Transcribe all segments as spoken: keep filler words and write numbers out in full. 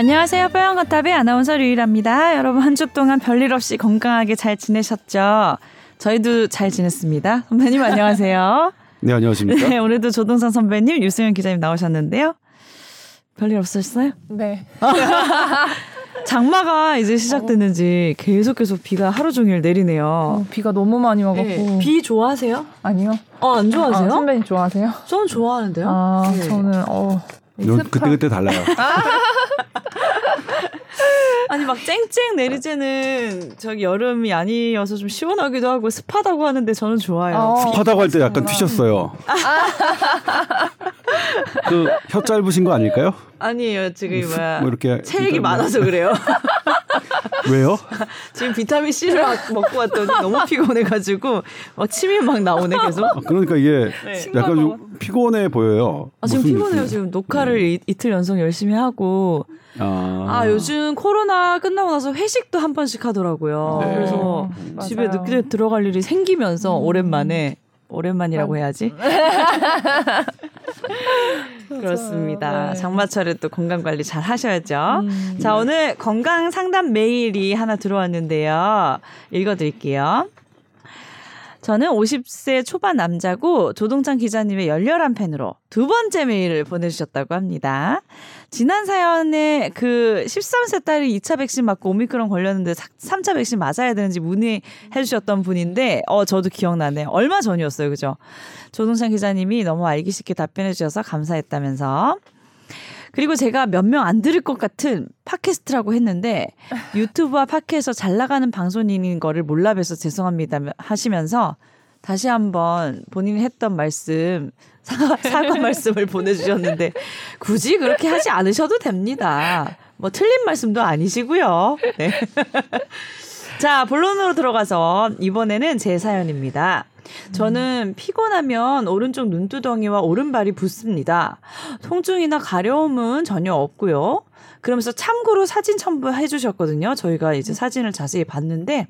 안녕하세요. 뽀얀거탑의 아나운서 류일합니다. 여러분 한 주 동안 별일 없이 건강하게 잘 지내셨죠? 저희도 잘 지냈습니다. 선배님 안녕하세요. 네, 안녕하십니까. 네, 오늘도 조동산 선배님, 유승현 기자님 나오셨는데요. 별일 없으셨어요? 네. 장마가 이제 시작됐는지 계속 계속 비가 하루 종일 내리네요. 어, 비가 너무 많이 와갖고. 네. 비 좋아하세요? 아니요. 어, 안 좋아하세요? 아, 선배님 좋아하세요? 저는 좋아하는데요. 아, 네. 저는 어. 그때그때 그때 달라요. 아니 막 쨍쨍 내리지는 저기 여름이 아니어서 좀 시원하기도 하고 습하다고 하는데 저는 좋아요. 어, 습하다고 할 때 약간 튀셨어요. 그 혀 짧으신 거 아닐까요? 아니에요. 지금 뭐야, 뭐 이렇게 체액이 많아서 그래요. 왜요? 지금 비타민 C를 먹고 왔더니 너무 피곤해가지고 막 침이 막 나오네 계속. 아, 그러니까 이게 네. 약간 좀 피곤해 보여요. 아, 지금 피곤해요. 느낌? 지금 녹화를 네. 이, 이틀 연속 열심히 하고. 아. 아 요즘 코로나 끝나고 나서 회식도 한 번씩 하더라고요. 네. 그래서 맞아요. 집에 늦게 들어갈 일이 생기면서 음. 오랜만에 오랜만이라고 해야지. 그렇습니다. 장마철에 또 건강관리 잘 하셔야죠. 음. 자, 오늘 건강상담 메일이 하나 들어왔는데요. 읽어드릴게요. 저는 오십 세 초반 남자고 조동찬 기자님의 열렬한 팬으로 두 번째 메일을 보내주셨다고 합니다. 지난 사연에 그 열세 살 딸이 이 차 백신 맞고 오미크론 걸렸는데 삼 차 백신 맞아야 되는지 문의해 주셨던 분인데 어 저도 기억나네요. 얼마 전이었어요. 그죠? 조동찬 기자님이 너무 알기 쉽게 답변해 주셔서 감사했다면서. 그리고 제가 몇 명 안 들을 것 같은 팟캐스트라고 했는데 유튜브와 팟캐에서 잘 나가는 방송인인 거를 몰라 뵈서 죄송합니다 하시면서 다시 한번 본인이 했던 말씀 사과, 사과 말씀을 보내주셨는데 굳이 그렇게 하지 않으셔도 됩니다. 뭐 틀린 말씀도 아니시고요. 네. 자, 본론으로 들어가서 이번에는 제 사연입니다. 저는 피곤하면 오른쪽 눈두덩이와 오른발이 붓습니다. 통증이나 가려움은 전혀 없고요. 그러면서 참고로 사진 첨부해 주셨거든요. 저희가 이제 사진을 자세히 봤는데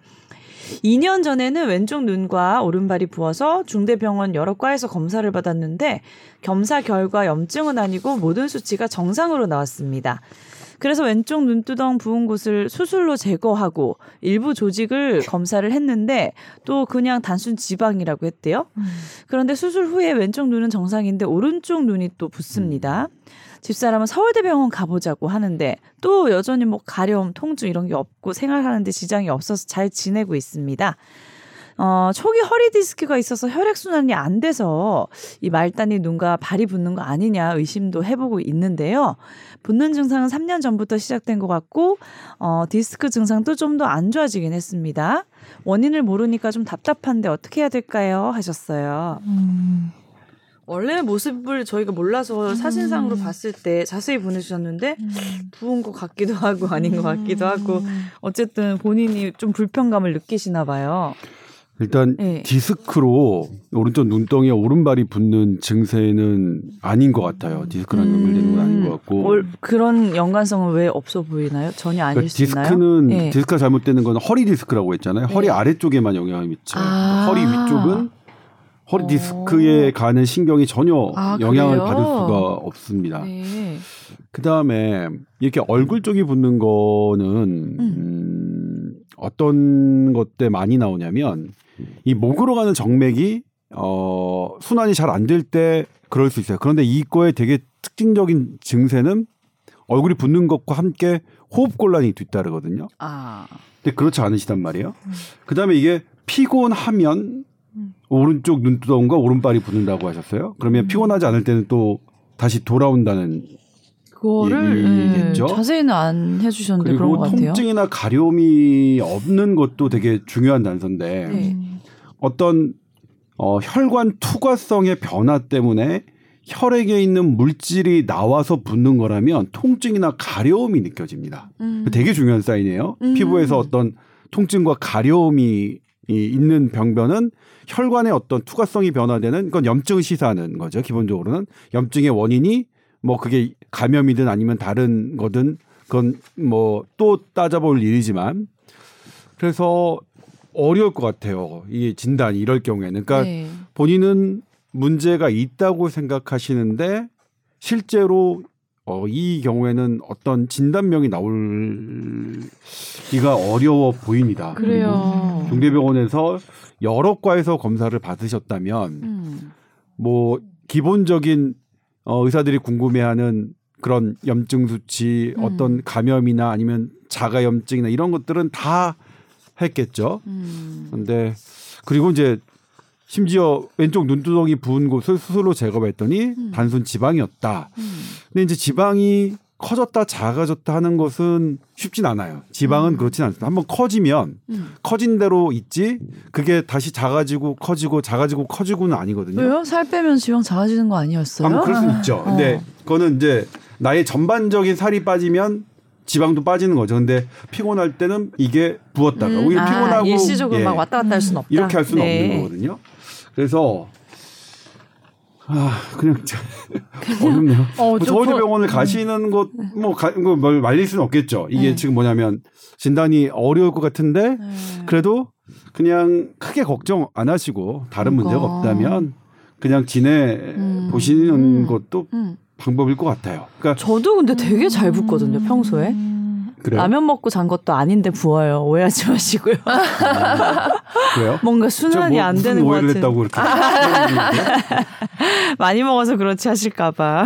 이 년 전에는 왼쪽 눈과 오른발이 부어서 중대병원 여러 과에서 검사를 받았는데 검사 결과 염증은 아니고 모든 수치가 정상으로 나왔습니다. 그래서 왼쪽 눈두덩 부은 곳을 수술로 제거하고 일부 조직을 검사를 했는데 또 그냥 단순 지방이라고 했대요. 그런데 수술 후에 왼쪽 눈은 정상인데 오른쪽 눈이 또 붓습니다. 집사람은 서울대병원 가보자고 하는데 또 여전히 뭐 가려움, 통증 이런 게 없고 생활하는데 지장이 없어서 잘 지내고 있습니다. 어, 초기 허리 디스크가 있어서 혈액순환이 안 돼서 이 말단이 눈과 발이 붓는 거 아니냐 의심도 해보고 있는데요. 붓는 증상은 삼 년 전부터 시작된 것 같고 어, 디스크 증상도 좀 더 안 좋아지긴 했습니다. 원인을 모르니까 좀 답답한데 어떻게 해야 될까요? 하셨어요. 음. 원래 모습을 저희가 몰라서 음. 사진상으로 봤을 때 자세히 보내주셨는데 음. 부은 것 같기도 하고 아닌 것 같기도 하고 어쨌든 본인이 좀 불편감을 느끼시나 봐요. 일단 네. 디스크로 오른쪽 눈덩이와 오른발이 붓는 증세는 아닌 것 같아요. 디스크랑 음... 연결되는 건 아닌 것 같고. 올, 그런 연관성은 왜 없어 보이나요? 전혀 아닐 그러니까 수 있나요? 디스크는 네. 디스크가 잘못되는 건 허리 디스크라고 했잖아요. 네. 허리 아래쪽에만 영향을 미쳐요. 아~ 허리 위쪽은 허리 디스크에 가는 신경이 전혀 아, 영향을 그래요? 받을 수가 없습니다. 네. 그다음에 이렇게 얼굴 쪽이 붓는 거는 음. 음, 어떤 것 때 많이 나오냐면 이 목으로 가는 정맥이 어, 순환이 잘 안 될 때 그럴 수 있어요. 그런데 이거의 되게 특징적인 증세는 얼굴이 붓는 것과 함께 호흡곤란이 뒤따르거든요. 아. 근데 그렇지 않으시단 말이에요. 음. 그다음에 이게 피곤하면 음. 오른쪽 눈두덩과 오른발이 붓는다고 하셨어요. 그러면 음. 피곤하지 않을 때는 또 다시 돌아온다는 그거를 얘기겠죠. 네, 자세히는 안 해주셨는데 그런 것 같아요. 그리고 통증이나 가려움이 없는 것도 되게 중요한 단서인데 네. 어떤 어, 혈관 투과성의 변화 때문에 혈액에 있는 물질이 나와서 붓는 거라면 통증이나 가려움이 느껴집니다. 음. 되게 중요한 사인이에요. 음. 피부에서 어떤 통증과 가려움이 이 있는 병변은 혈관의 어떤 투과성이 변화되는 그건 염증을 시사하는 거죠. 기본적으로는 염증의 원인이 뭐 그게 감염이든 아니면 다른 거든 그건 뭐 또 따져볼 일이지만 그래서 어려울 것 같아요. 이 진단이 이럴 경우에는 그러니까 네. 본인은 문제가 있다고 생각하시는데 실제로 어, 이 경우에는 어떤 진단명이 나올기가 어려워 보입니다. 그래요. 중대병원에서 여러 과에서 검사를 받으셨다면 음. 뭐 기본적인 어, 의사들이 궁금해하는 그런 염증 수치, 음. 어떤 감염이나 아니면 자가염증이나 이런 것들은 다 했겠죠. 그런데 음. 그리고 이제 심지어 왼쪽 눈두덩이 부은 곳을 수술로 제거했더니 음. 단순 지방이었다. 음. 근데 이제 지방이 커졌다 작아졌다 하는 것은 쉽진 않아요. 지방은 음. 그렇진 않습니다. 한번 커지면 음. 커진 대로 있지 그게 다시 작아지고 커지고 작아지고 커지고는 아니거든요. 왜요? 살 빼면 지방 작아지는 거 아니었어요? 아마 그럴 수는 있죠. 근데 어. 그거는 이제 나의 전반적인 살이 빠지면 지방도 빠지는 거죠. 근데 피곤할 때는 이게 부었다가 음. 오히려 아, 피곤하고 일시적으로 예. 막 왔다 갔다 할 수는 없다. 이렇게 할 수는 네. 없는 거거든요. 그래서 아 그냥, 그냥 어렵네요. 어, 뭐 서울대병원을 저... 가시는 것 뭐 말릴 수는 없겠죠. 이게 네. 지금 뭐냐면 진단이 어려울 것 같은데 네. 그래도 그냥 크게 걱정 안 하시고 다른 그러니까. 문제가 없다면 그냥 지내 음. 보시는 음. 것도 음. 방법일 것 같아요. 그러니까 저도 근데 되게 잘 붓거든요. 음. 평소에. 그래요? 라면 먹고 잔 것도 아닌데 부어요. 오해하지 마시고요. 아, 그래요? 뭔가 순환이 뭐, 안 되는 것 같은. 했다고 이렇게 많이 먹어서 그렇지 하실까 봐.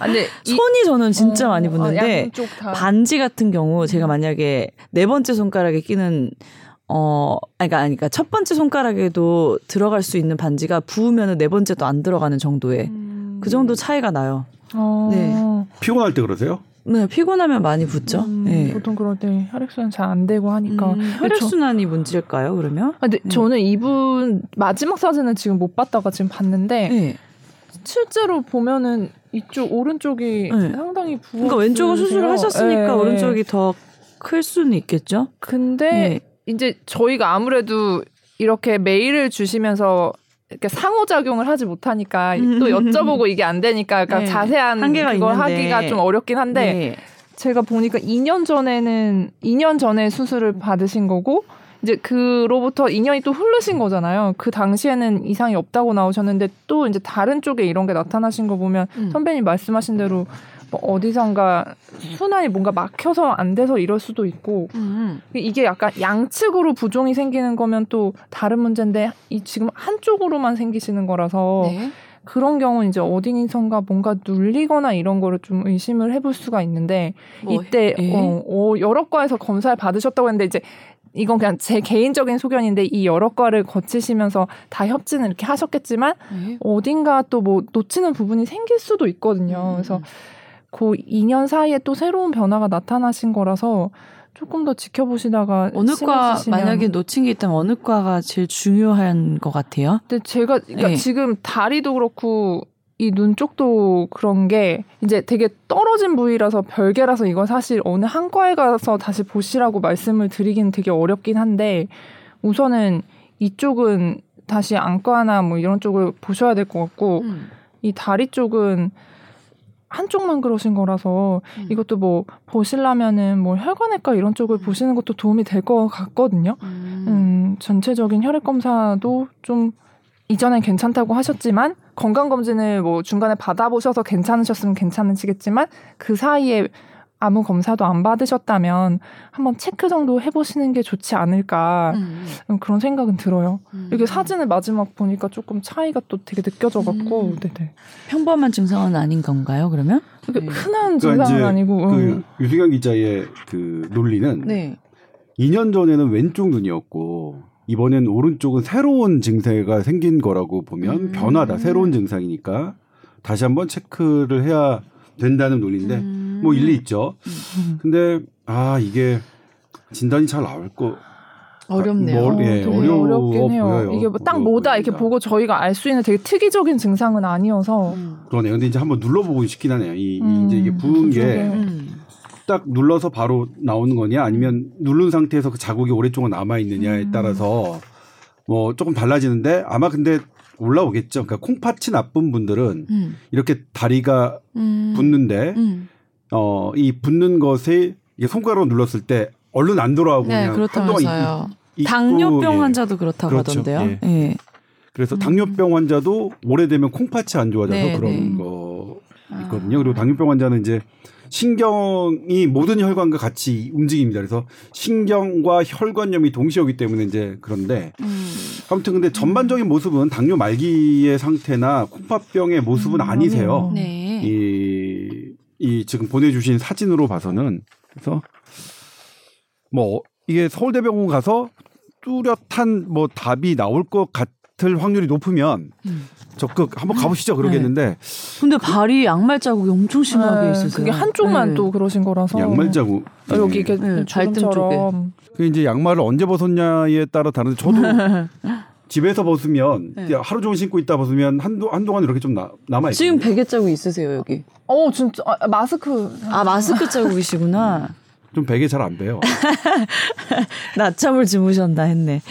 아, 근데 손이 이, 저는 진짜 어, 많이 붓는데 어, 반지 같은 경우 제가 만약에 네 번째 손가락에 끼는 어, 그러니까, 그러니까 첫 번째 손가락에도 들어갈 수 있는 반지가 부으면 네 번째도 안 들어가는 정도의 음. 그 정도 차이가 나요. 어. 네. 피곤할 때 그러세요? 네, 피곤하면 많이 붓죠. 음, 네. 보통 그럴 때 혈액순환 잘 안 되고 하니까 음, 혈액순환이 문제일까요 그러면? 아, 근데 네. 저는 이분 마지막 사진은 지금 못 봤다가 지금 봤는데 네. 실제로 보면은 이쪽 오른쪽이 네. 상당히 부어. 그러니까 왼쪽은 수술을 하셨으니까 네. 오른쪽이 더 클 수는 있겠죠. 근데 네. 이제 저희가 아무래도 이렇게 메일을 주시면서 이렇게 상호작용을 하지 못하니까 음. 또 여쭤보고 이게 안 되니까 그러니까 네. 자세한 그걸 있는데. 하기가 좀 어렵긴 한데 네. 제가 보니까 이 년 전에는 이 년 전에 수술을 받으신 거고 이제 그로부터 이 년이 또 흐르신 거잖아요. 그 당시에는 이상이 없다고 나오셨는데 또 이제 다른 쪽에 이런 게 나타나신 거 보면 음. 선배님 말씀하신 대로 뭐 어디선가 순환이 뭔가 막혀서 안 돼서 이럴 수도 있고 음. 이게 약간 양측으로 부종이 생기는 거면 또 다른 문제인데 이 지금 한쪽으로만 생기시는 거라서 네. 그런 경우는 이제 어디선가 뭔가 눌리거나 이런 거를 좀 의심을 해볼 수가 있는데 뭐, 이때 어, 어, 여러 과에서 검사를 받으셨다고 했는데 이제 이건 그냥 제 개인적인 소견인데 이 여러 과를 거치시면서 다 협진을 이렇게 하셨겠지만 에이? 어딘가 또 뭐 놓치는 부분이 생길 수도 있거든요. 음. 그래서 그 이 년 사이에 또 새로운 변화가 나타나신 거라서 조금 더 지켜보시다가 어느 과 만약에 놓친 게 있다면 어느 과가 제일 중요한 것 같아요? 근데 제가 그러니까 지금 다리도 그렇고 이 눈 쪽도 그런 게 이제 되게 떨어진 부위라서 별개라서 이건 사실 어느 한 과에 가서 다시 보시라고 말씀을 드리긴 되게 어렵긴 한데 우선은 이쪽은 다시 안과나 뭐 이런 쪽을 보셔야 될 것 같고 음. 이 다리 쪽은 한쪽만 그러신 거라서 음. 이것도 뭐 보시려면은 뭐 혈관외과 이런 쪽을 보시는 것도 도움이 될 것 같거든요. 음. 음, 전체적인 혈액 검사도 좀 이전엔 괜찮다고 하셨지만 건강검진을 뭐 중간에 받아보셔서 괜찮으셨으면 괜찮으시겠지만 그 사이에 아무 검사도 안 받으셨다면 한번 체크 정도 해보시는 게 좋지 않을까 음. 음, 그런 생각은 들어요. 음. 이렇게 사진을 마지막 보니까 조금 차이가 또 되게 느껴져갖고 음. 네네. 평범한 증상은 아닌 건가요 그러면? 네. 흔한 그러니까 증상은 아니고 그 음. 유승현 기자의 그 논리는 네. 이 년 전에는 왼쪽 눈이었고 이번엔 오른쪽은 새로운 증세가 생긴 거라고 보면 음. 변화다. 새로운 증상이니까 다시 한번 체크를 해야 된다는 논리인데 음. 뭐 일리 있죠. 음. 근데 아 이게 진단이 잘 나올 거 어렵네요. 뭐, 예, 되게 어렵긴 해요. 보여요. 이게 뭐 딱 뭐다 이렇게 보고 저희가 알 수 있는 되게 특이적인 증상은 아니어서 음. 그러네요. 근데 이제 한번 눌러보고 싶긴 하네요. 이, 음. 이제 이게 부은 게 딱 눌러서 바로 나오는 거냐 아니면 누른 상태에서 그 자국이 오랫동안 남아있느냐에 따라서 뭐 조금 달라지는데 아마 근데 올라오겠죠. 그러니까 콩팥이 나쁜 분들은 음. 이렇게 다리가 음. 붓는데 음. 어, 이 붓는 것이 이게 손가락으로 눌렀을 때 얼른 안 돌아오고 네, 그냥 한동안 있고 당뇨병 예. 환자도 그렇다고 그렇죠. 하던데요. 예. 예. 그래서 당뇨병 환자도 오래되면 콩팥이 안 좋아져서 네, 그런 네. 거 있거든요. 아. 그리고 당뇨병 환자는 이제 신경이 모든 혈관과 같이 움직입니다. 그래서 신경과 혈관염이 동시에 오기 때문에 이제 그런데 음. 아무튼 근데 전반적인 모습은 당뇨 말기의 상태나 콩팥병의 모습은 음. 아니세요. 네. 이, 이 지금 보내주신 사진으로 봐서는 그래서 뭐 이게 서울대병원 가서 뚜렷한 뭐 답이 나올 것 같. 들 확률이 높으면 음. 적극 한번 가보시죠 그러겠는데. 네. 근데 발이 양말 자국이 엄청 심하게 네, 있으세요. 그게 한쪽만 네. 또 그러신 거라서. 양말 자국. 네. 여기 이렇게 네, 발등 쪽에. 그 이제 양말을 언제 벗었냐에 따라 다른데 저도 집에서 벗으면 네. 하루 종일 신고 있다 벗으면 한두 한동안 이렇게 좀 나, 남아 있어요. 지금 베개 자국 있으세요 여기? 어 진짜 아, 마스크. 아 마스크 자국이시구나. 음. 좀 베개 잘 안 베요. 낮잠을 주무셨나 했네.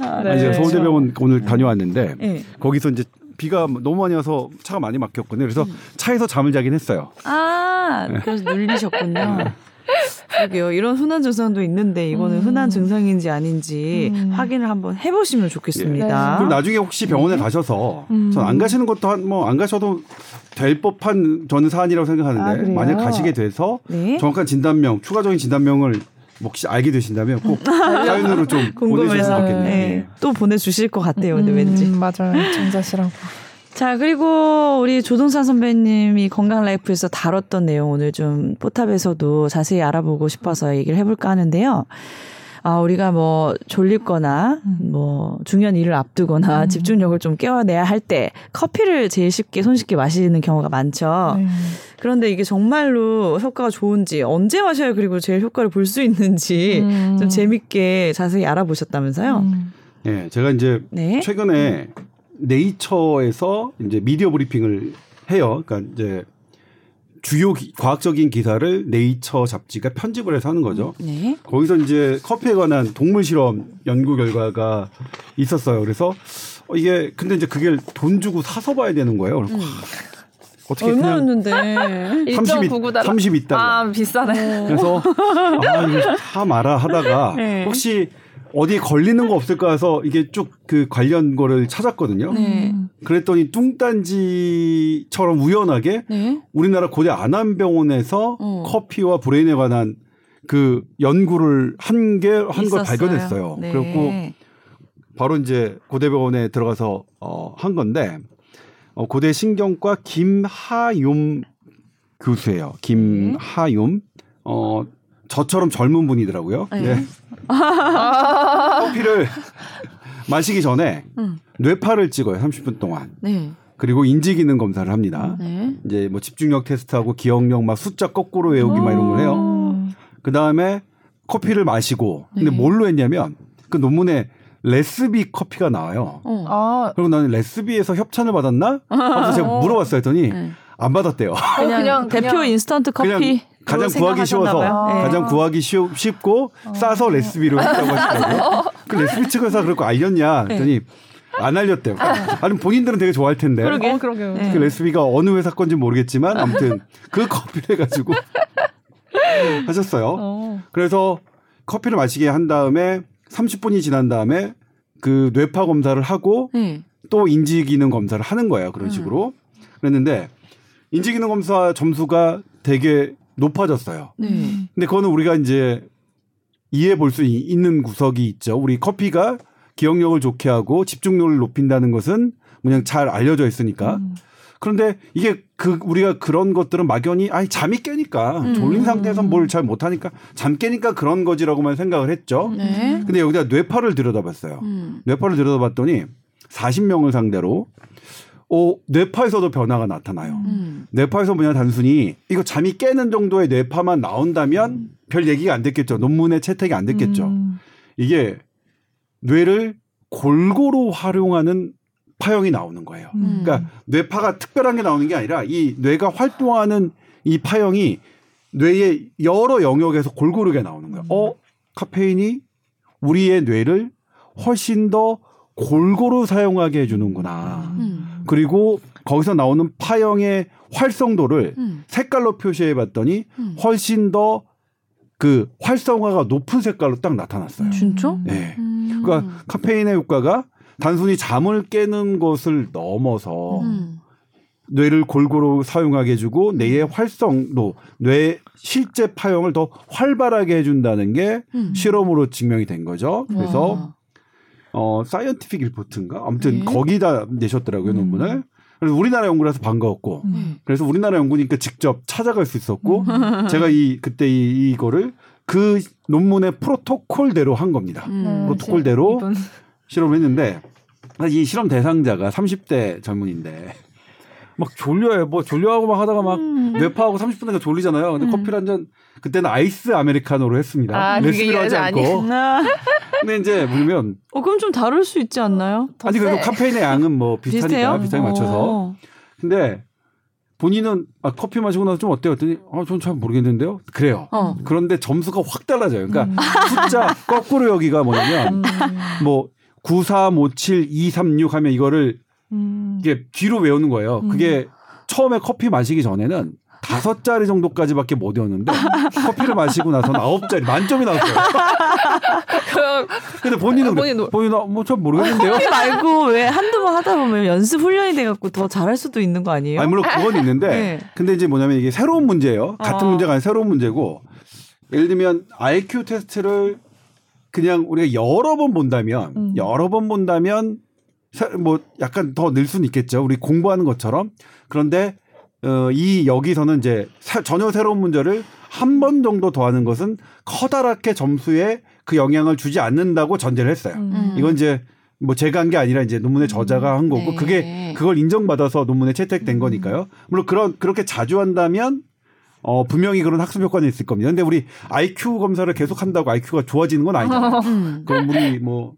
아, 네. 아니, 제가 서울대병원 오늘 다녀왔는데 네. 거기서 이제 비가 너무 많이 와서 차가 많이 막혔거든요. 그래서 음. 차에서 잠을 자긴 했어요. 아, 그래서 눌리셨군요. 그러게요. 이런 흔한 증상도 있는데 이거는 음. 흔한 증상인지 아닌지 음. 확인을 한번 해보시면 좋겠습니다. 네. 그리고 나중에 혹시 병원에 네. 가셔서 음. 전 안 가시는 것도 한, 뭐 안 가셔도 될 법한 저는 사안이라고 생각하는데 아, 만약 가시게 돼서 네. 정확한 진단명, 추가적인 진단명을 혹시 알게 되신다면 꼭 사연으로 좀 보내주셨으면 좋겠네요. 네. 또 보내주실 것 같아요. 근데 음, 왠지. 맞아요. 정자씨랑. 자, 그리고 우리 조동찬 선배님이 건강 라이프에서 다뤘던 내용 오늘 좀 포탑에서도 자세히 알아보고 싶어서 얘기를 해볼까 하는데요. 아, 우리가 뭐 졸리거나 뭐 중요한 일을 앞두거나 음. 집중력을 좀 깨워내야 할 때 커피를 제일 쉽게 손쉽게 마시는 경우가 많죠. 음. 그런데 이게 정말로 효과가 좋은지 언제 마셔야 그리고 제일 효과를 볼 수 있는지 음. 좀 재밌게 자세히 알아보셨다면서요? 음. 네, 제가 이제 네? 최근에 네이처에서 이제 미디어 브리핑을 해요. 그러니까 이제 주요 기, 과학적인 기사를 네이처 잡지가 편집을 해서 하는 거죠. 네. 거기서 이제 커피에 관한 동물 실험 연구 결과가 있었어요. 그래서 이게 근데 이제 그게 돈 주고 사서 봐야 되는 거예요. 음. 어떻게 얼마였는데 일점구구 달러 삼십이 달러 아 비싸네. 그래서 아 이거 사 마라 하다가 네. 혹시 어디에 걸리는 거 없을까 해서 이게 쭉 그 관련 거를 찾았거든요. 네. 그랬더니 뚱딴지처럼 우연하게 네. 우리나라 고대 안암병원에서 어. 커피와 브레인에 관한 그 연구를 한 게 한 걸 발견했어요. 네. 그래갖고 바로 이제 고대병원에 들어가서 어, 한 건데 어, 고대 신경과 김하용 교수예요. 김하용 어. 저처럼 젊은 분이더라고요. 네. 네. 커피를 마시기 전에 응. 뇌파를 찍어요. 삼십 분 동안. 네. 그리고 인지기능 검사를 합니다. 네. 이제 뭐 집중력 테스트하고 기억력 막 숫자 거꾸로 외우기 막 이런 걸 해요. 그 다음에 커피를 마시고 근데 네. 뭘로 했냐면 그 논문에 레스비 커피가 나와요. 어. 아. 그리고 나는 레스비에서 협찬을 받았나? 그래서 제가 물어봤어요. 했더니 네. 안 받았대요. 그냥, 그냥 대표 그냥 인스턴트 커피. 가장 구하기 쉬워서 아~ 가장 구하기 쉬, 쉽고 어~ 싸서 레시피로 했다고 하시더라고요. 그 레시피 측에서 그럴 거 알렸냐 했더니 안 알렸대요. 아니 본인들은 되게 좋아할 텐데. 그러게. 어, 그러게. 네. 그 레시피가 어느 회사 건지 모르겠지만 아무튼 그 커피를 해가지고 하셨어요. 어. 그래서 커피를 마시게 한 다음에 삼십 분이 지난 다음에 그 뇌파 검사를 하고 음. 또 인지기능 검사를 하는 거예요. 그런 식으로 음. 그랬는데 인지기능 검사 점수가 되게 높아졌어요. 네. 근데 그거는 우리가 이제 이해해 볼 수 있는 구석이 있죠. 우리 커피가 기억력을 좋게 하고 집중력을 높인다는 것은 그냥 잘 알려져 있으니까. 음. 그런데 이게 그 우리가 그런 것들은 막연히 아니 잠이 깨니까 음. 졸린 상태에서 뭘 잘 못하니까 잠 깨니까 그런 거지라고만 생각을 했죠. 네. 근데 여기다 뇌파를 들여다봤어요. 음. 뇌파를 들여다봤더니 사십 명을 상대로 오, 뇌파에서도 변화가 나타나요. 음. 뇌파에서 뭐냐 단순히 이거 잠이 깨는 정도의 뇌파만 나온다면 음. 별 얘기가 안 됐겠죠. 논문에 채택이 안 됐겠죠. 음. 이게 뇌를 골고루 활용하는 파형이 나오는 거예요. 음. 그러니까 뇌파가 특별한 게 나오는 게 아니라 이 뇌가 활동하는 이 파형이 뇌의 여러 영역에서 골고루게 나오는 거예요. 음. 어? 카페인이 우리의 뇌를 훨씬 더 골고루 사용하게 해주는구나. 음. 그리고 거기서 나오는 파형의 활성도를 음. 색깔로 표시해봤더니 음. 훨씬 더 그 활성화가 높은 색깔로 딱 나타났어요. 진짜? 네. 음. 그러니까 카페인의 효과가 단순히 잠을 깨는 것을 넘어서 음. 뇌를 골고루 사용하게 해주고 뇌의 활성도, 뇌의 실제 파형을 더 활발하게 해준다는 게 음. 실험으로 증명이 된 거죠. 그래서 어, 사이언티픽 리포트인가? 아무튼 네. 거기다 내셨더라고요. 음. 논문을. 그래서 우리나라 연구라서 반가웠고 음. 그래서 우리나라 연구니까 직접 찾아갈 수 있었고 음. 제가 이 그때 이, 이거를 그 논문의 프로토콜대로 한 겁니다. 음. 프로토콜대로 이번. 실험했는데 이 실험 대상자가 삼십 대 젊은인데 막 졸려요. 뭐 졸려하고 막 하다가 막 음. 뇌파하고 삼십 분이니까 졸리잖아요. 근데 음. 커피를 한 잔 그때는 아이스 아메리카노로 했습니다. 아, 레시피로 하지 않고. 아니구나. 근데 이제 보면 어 그럼 좀 다를 수 있지 않나요? 아니 그래도 카페인의 양은 뭐 비슷하니까 비슷하게 맞춰서. 근데 본인은 아, 커피 마시고 나서 좀 어때요? 그랬더니 아, 전 잘 모르겠는데요. 그래요. 어. 그런데 점수가 확 달라져요. 그러니까 음. 숫자 거꾸로 여기가 뭐냐면 음. 뭐 구, 삼, 오, 칠, 이, 삼, 육 하면 이거를 음. 이게 귀로 외우는 거예요. 음. 그게 처음에 커피 마시기 전에는 다섯 자리 정도까지밖에 못 외웠는데 커피를 마시고 나서는 아홉 자리 만점이 나왔어요. 근데 본인은 본인 본인 뭐 전 모르겠는데요. 커피 말고 왜 한두 번 하다 보면 연습 훈련이 돼 갖고 더 잘할 수도 있는 거 아니에요? 아니 물론 그건 있는데 네. 근데 이제 뭐냐면 이게 새로운 문제예요. 같은 어. 문제가 아니라 새로운 문제고 예를 들면 아이큐 테스트를 그냥 우리가 여러 번 본다면 음. 여러 번 본다면 뭐 약간 더 늘 수는 있겠죠. 우리 공부하는 것처럼. 그런데 어, 이 여기서는 이제 사, 전혀 새로운 문제를 한 번 정도 더하는 것은 커다랗게 점수에 그 영향을 주지 않는다고 전제를 했어요. 음. 이건 이제 뭐 제가 한 게 아니라 이제 논문의 저자가 음. 한 거고 네. 그게 그걸 인정받아서 논문에 채택된 음. 거니까요. 물론 그런 그렇게 자주 한다면 어, 분명히 그런 학습 효과는 있을 겁니다. 근데 우리 아이큐 검사를 계속 한다고 아이큐가 좋아지는 건 아니잖아요. 그럼 우리 뭐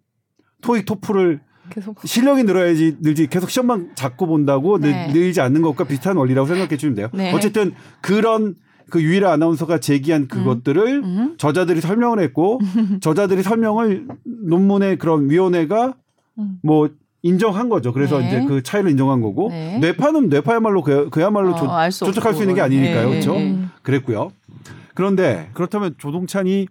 토익, 토플을 계속. 실력이 늘어야지 늘지 계속 시험만 자꾸 본다고 네. 늘지 않는 것과 비슷한 원리라고 생각해 주면 돼요. 네. 어쨌든 그런 그 유일한 아나운서가 제기한 그것들을 음. 음. 저자들이 설명을 했고 저자들이 설명을 논문의 그런 위원회가 음. 뭐 인정한 거죠. 그래서 네. 이제 그 차이를 인정한 거고 네. 뇌파는 뇌파야말로 그, 그야말로 어, 조작할 수 있는 게 아니니까요. 네. 그렇죠? 음. 그랬고요. 그런데 그렇다면 조동찬이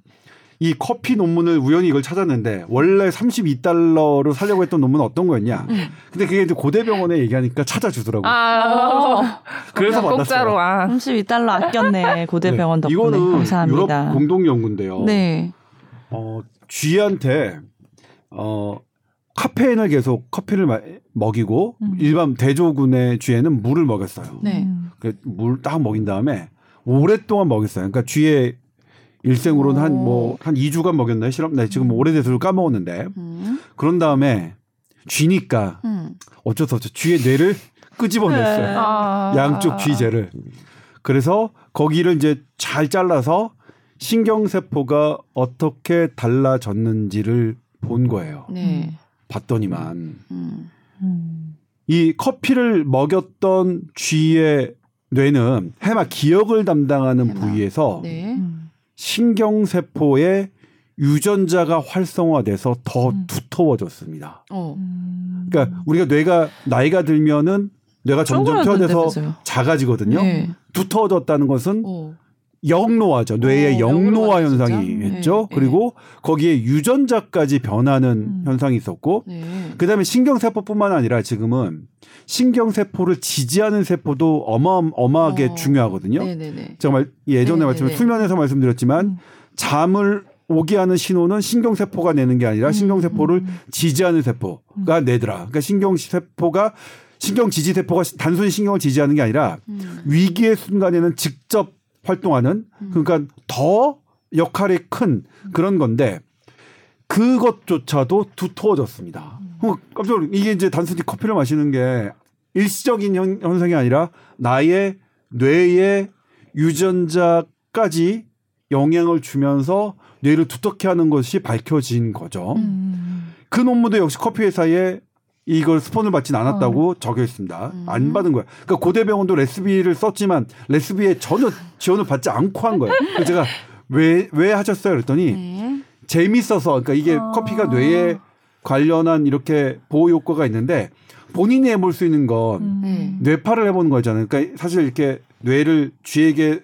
이 커피 논문을 우연히 이걸 찾았는데 원래 삼십이 달러로 사려고 했던 논문은 어떤 거였냐. 근데 그게 이제 고대병원에 얘기하니까 찾아주더라고요. 아, 그래서 받았어요. 아. 삼십이 달러 아꼈네. 고대병원 네. 덕분에. 이거는 감사합니다. 유럽 공동연구인데요. 네. 어, 쥐한테 어, 카페인을 계속 커피를 마, 먹이고 음. 일반 대조군의 쥐에는 물을 먹였어요. 네. 물 딱 먹인 다음에 오랫동안 먹였어요. 그러니까 쥐의 일생으로는 한 뭐 한 이 주간 먹였나요? 실험? 네, 지금 뭐 오래돼서 까먹었는데 음. 그런 다음에 쥐니까 음. 어쩔 수 없죠. 쥐의 뇌를 끄집어냈어요. 네. 아. 양쪽 쥐제를. 그래서 거기를 이제 잘 잘라서 신경세포가 어떻게 달라졌는지를 본 거예요. 네. 봤더니만 음. 음. 이 커피를 먹였던 쥐의 뇌는 해마 기억을 담당하는 해마. 부위에서 네. 음. 신경세포의 유전자가 활성화돼서 더 음. 두터워졌습니다. 어. 음. 그러니까 우리가 뇌가 나이가 들면은 뇌가 점점 퇴화돼서 작아지거든요. 네. 두터워졌다는 것은 어. 영로화죠. 뇌의 어, 영로화 현상이 있죠. 네. 그리고 거기에 유전자까지 변하는 음. 현상이 있었고 네. 그다음에 신경세포뿐만 아니라 지금은 신경세포를 지지하는 세포도 어마어마하게 어. 중요하거든요. 네네네. 제가 말, 예전에 말씀을 수면에서 말씀드렸지만 음. 잠을 오게 하는 신호는 신경세포가 내는 게 아니라 신경세포를 음. 지지하는 세포가 음. 내더라. 그러니까 신경세포가 신경지지세포가 단순히 신경을 지지하는 게 아니라 음. 위기의 순간에는 직접 활동하는 그러니까 더 역할이 큰 그런 건데 그것조차도 두터워졌습니다. 어, 깜짝 놀랐어요. 이게 이제 단순히 커피를 마시는 게 일시적인 현, 현상이 아니라 나의 뇌의 유전자까지 영향을 주면서 뇌를 두텁게 하는 것이 밝혀진 거죠. 음. 그 논문도 역시 커피 회사에 이걸 스폰을 받진 않았다고 어. 적혀 있습니다. 음. 안 받은 거야. 그러니까 고대병원도 레스비를 썼지만 레스비에 전혀 지원을 받지 않고 한 거예요. 그래서 제가 왜, 왜 하셨어요? 그랬더니 네. 재밌어서 그러니까 이게 어. 커피가 뇌에 관련한 이렇게 보호 효과가 있는데 본인이 해볼 수 있는 건 음. 뇌파를 해보는 거잖아요. 그러니까 사실 이렇게 뇌를 쥐에게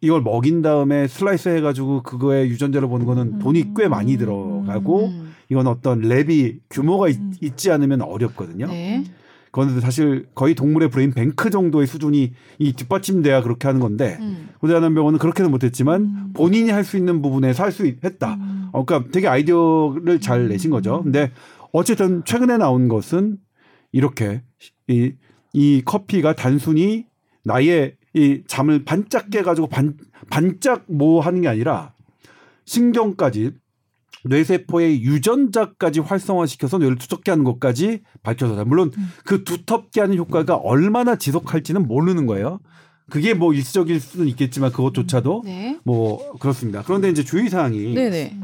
이걸 먹인 다음에 슬라이스 해가지고 그거의 유전자를 보는 거는 돈이 꽤 많이 들어가고 음. 이건 어떤 랩이 규모가 음. 있, 있지 않으면 어렵거든요. 네. 그건 사실 거의 동물의 브레인 뱅크 정도의 수준이 이 뒷받침돼야 그렇게 하는 건데 음. 고대한병원은 그렇게는 못했지만 음. 본인이 할 수 있는 부분에서 할 수 했다. 음. 어, 그러니까 되게 아이디어를 잘 내신 거죠. 근데 어쨌든 최근에 나온 것은 이렇게 이, 이 커피가 단순히 나의 이 잠을 반짝 깨가지고 반, 반짝 뭐 하는 게 아니라 신경까지 뇌세포의 유전자까지 활성화시켜서 뇌를 두텁게 하는 것까지 밝혀서 물론 음. 그 두텁게 하는 효과가 얼마나 지속할지는 모르는 거예요. 그게 뭐 일시적일 수는 있겠지만 그것조차도 음. 네. 뭐 그렇습니다. 그런데 이제 주의사항이 네네.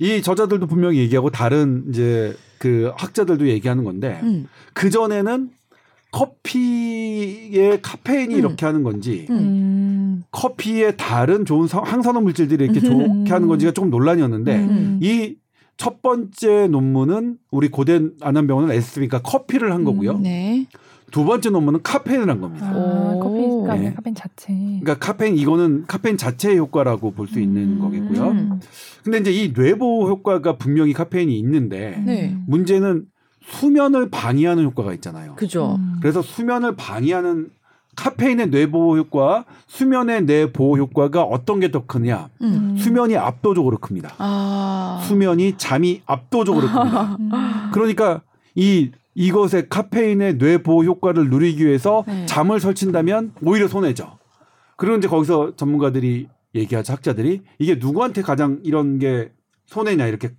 이 저자들도 분명히 얘기하고 다른 이제 그 학자들도 얘기하는 건데 음. 그 전에는 커피의 카페인이 음. 이렇게 하는 건지 음. 커피의 다른 좋은 항산화 물질들이 이렇게 음. 좋게 하는 건지가 조금 논란이었는데 음. 이 첫 번째 논문은 우리 고대 안암병원은 에스비니까 커피를 한 거고요. 음. 네. 두 번째 논문은 카페인을 한 겁니다. 아, 커피, 네. 카페인 자체. 그러니까 카페인 이거는 카페인 자체의 효과라고 볼 수 음. 있는 거겠고요. 음. 근데 이제 이 뇌보호 효과가 분명히 카페인이 있는데 네. 문제는 수면을 방해하는 효과가 있잖아요. 그죠. 음. 그래서 수면을 방해하는 카페인의 뇌보호 효과와 수면의 뇌보호 효과가 어떤 게 더 크냐. 음. 수면이 압도적으로 큽니다. 아. 수면이 잠이 압도적으로 큽니다. 아. 그러니까 이, 이것의 카페인의 뇌보호 효과를 누리기 위해서 네. 잠을 설친다면 오히려 손해죠. 그리고 이제 거기서 전문가들이 얘기하죠. 학자들이. 이게 누구한테 가장 이런 게 손해냐 이렇게.